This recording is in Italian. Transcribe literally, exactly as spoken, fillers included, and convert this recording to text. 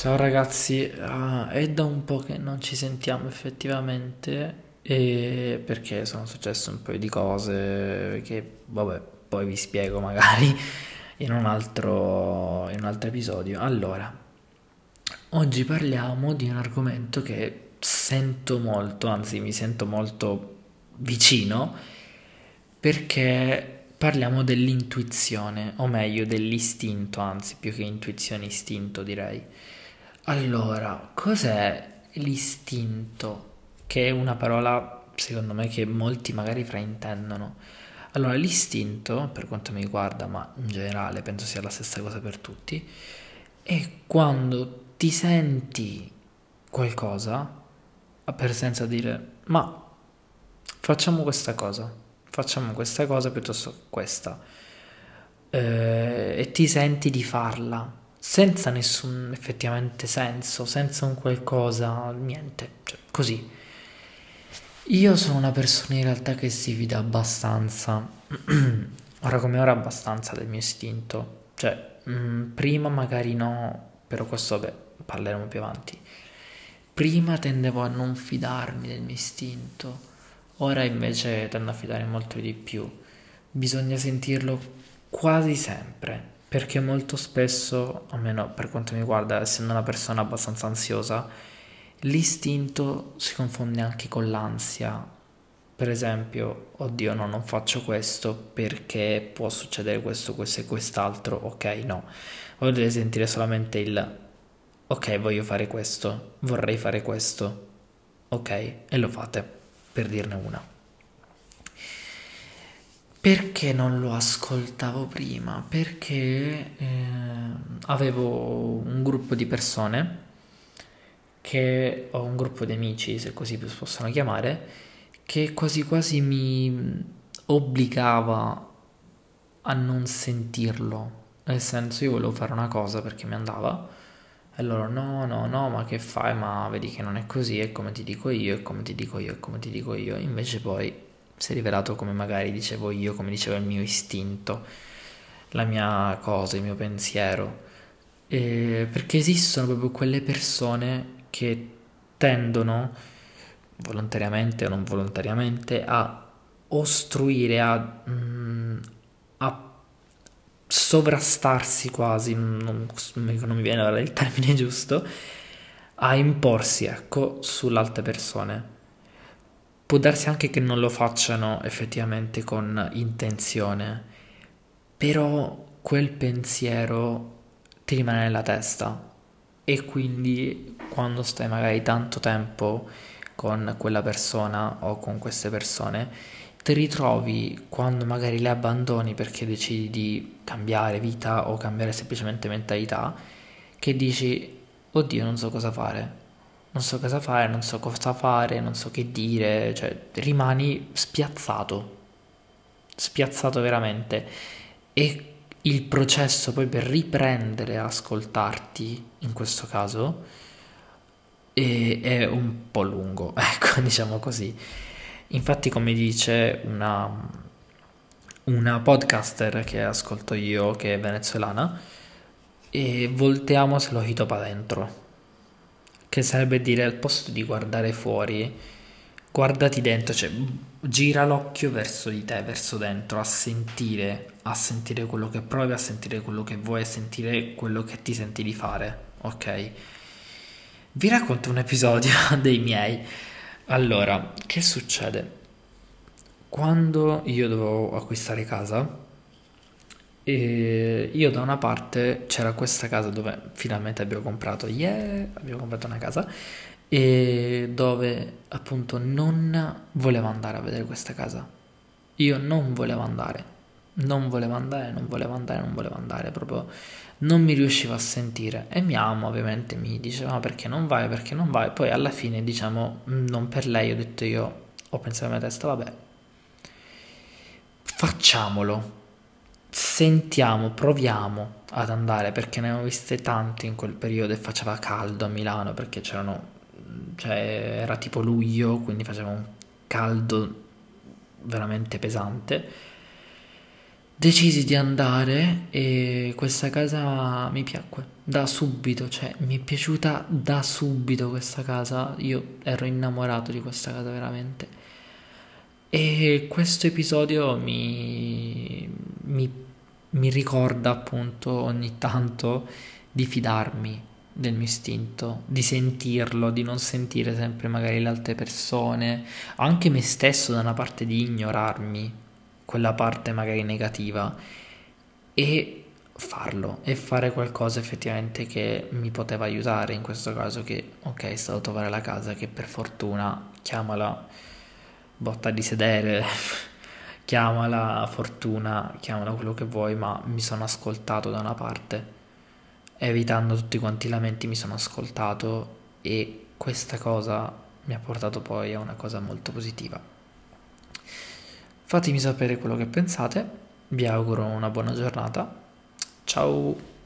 Ciao ragazzi, ah, è da un po' che non ci sentiamo effettivamente e perché sono successe un paio di cose che vabbè poi vi spiego magari in un altro, in un altro episodio. Allora, oggi parliamo di un argomento che sento molto, anzi mi sento molto vicino, perché parliamo dell'intuizione, o meglio dell'istinto, anzi più che intuizione istinto direi. Allora, cos'è l'istinto? Che è una parola, secondo me, che molti magari fraintendono. Allora, l'istinto, per quanto mi riguarda, ma in generale penso sia la stessa cosa per tutti, è quando ti senti qualcosa, per senza dire, ma facciamo questa cosa, facciamo questa cosa piuttosto che questa, eh, e ti senti di farla. Senza nessun effettivamente senso, senza un qualcosa, niente, cioè, così. Io sono una persona in realtà che si fida abbastanza, ora come ora abbastanza del mio istinto, cioè mh, prima magari no, però questo beh, parleremo più avanti. Prima tendevo a non fidarmi del mio istinto, ora invece tendo a fidare molto di più. Bisogna sentirlo quasi sempre. Perché molto spesso, almeno per quanto mi riguarda, essendo una persona abbastanza ansiosa, l'istinto si confonde anche con l'ansia. Per esempio, oddio no, non faccio questo perché può succedere questo, questo e quest'altro, ok, no. Voglio sentire solamente il, ok, voglio fare questo, vorrei fare questo, ok, e lo fate, per dirne una. Perché non lo ascoltavo prima? Perché eh, avevo un gruppo di persone, che ho un gruppo di amici, se così si possono chiamare, che quasi quasi mi obbligava a non sentirlo. Nel senso, io volevo fare una cosa perché mi andava, e loro no, no, no, ma che fai? Ma vedi che non è così, è come ti dico io, è come ti dico io, è come ti dico io. Invece poi si è rivelato come magari dicevo io, come diceva il mio istinto, la mia cosa, il mio pensiero, e perché esistono proprio quelle persone che tendono volontariamente o non volontariamente a ostruire, a, a sovrastarsi quasi, non, non mi viene ora il termine giusto, a imporsi, ecco, sulle altre persone. Può darsi anche che non lo facciano effettivamente con intenzione, però quel pensiero ti rimane nella testa e quindi quando stai magari tanto tempo con quella persona o con queste persone, ti ritrovi quando magari le abbandoni perché decidi di cambiare vita o cambiare semplicemente mentalità, che dici, oddio non so cosa fare. Non so cosa fare, non so cosa fare, non so che dire, cioè rimani spiazzato, spiazzato veramente. E il processo poi per riprendere a ascoltarti, in questo caso, è, è un po' lungo, ecco, diciamo così. Infatti come dice una, una podcaster che ascolto io, che è venezuelana, e voltiamo se lo hito pa' dentro. Che sarebbe dire, al posto di guardare fuori, guardati dentro, cioè gira l'occhio verso di te, verso dentro, a sentire, a sentire quello che provi, a sentire quello che vuoi, a sentire quello che ti senti di fare, ok? Vi racconto un episodio dei miei. Allora, che succede? Quando io dovevo acquistare casa, e io da una parte c'era questa casa dove finalmente abbiamo comprato, yeah, abbiamo comprato una casa, e dove appunto non volevo andare a vedere questa casa, io non volevo andare, non volevo andare, non volevo andare, non volevo andare, proprio non mi riuscivo a sentire, e mia mamma ovviamente mi diceva ma perché non vai, perché non vai, poi alla fine diciamo non per lei, ho detto io, ho pensato nella mia testa vabbè, facciamolo. Sentiamo, proviamo ad andare, perché ne avevo viste tante in quel periodo e faceva caldo a Milano perché c'erano, cioè era tipo luglio, quindi faceva un caldo veramente pesante. decisi di andare e questa casa mi piacque da subito, cioè mi è piaciuta da subito questa casa, io ero innamorato di questa casa veramente, e questo episodio mi, mi, mi ricorda appunto ogni tanto di fidarmi del mio istinto, di sentirlo, di non sentire sempre magari le altre persone, anche me stesso da una parte, di ignorarmi quella parte magari negativa e farlo e fare qualcosa effettivamente che mi poteva aiutare, in questo caso che ok è stato trovare la casa che per fortuna, chiamala botta di sedere, chiamala fortuna, chiamala quello che vuoi, ma mi sono ascoltato da una parte, evitando tutti quanti i lamenti mi sono ascoltato, e questa cosa mi ha portato poi a una cosa molto positiva. Fatemi sapere quello che pensate, vi auguro una buona giornata, ciao!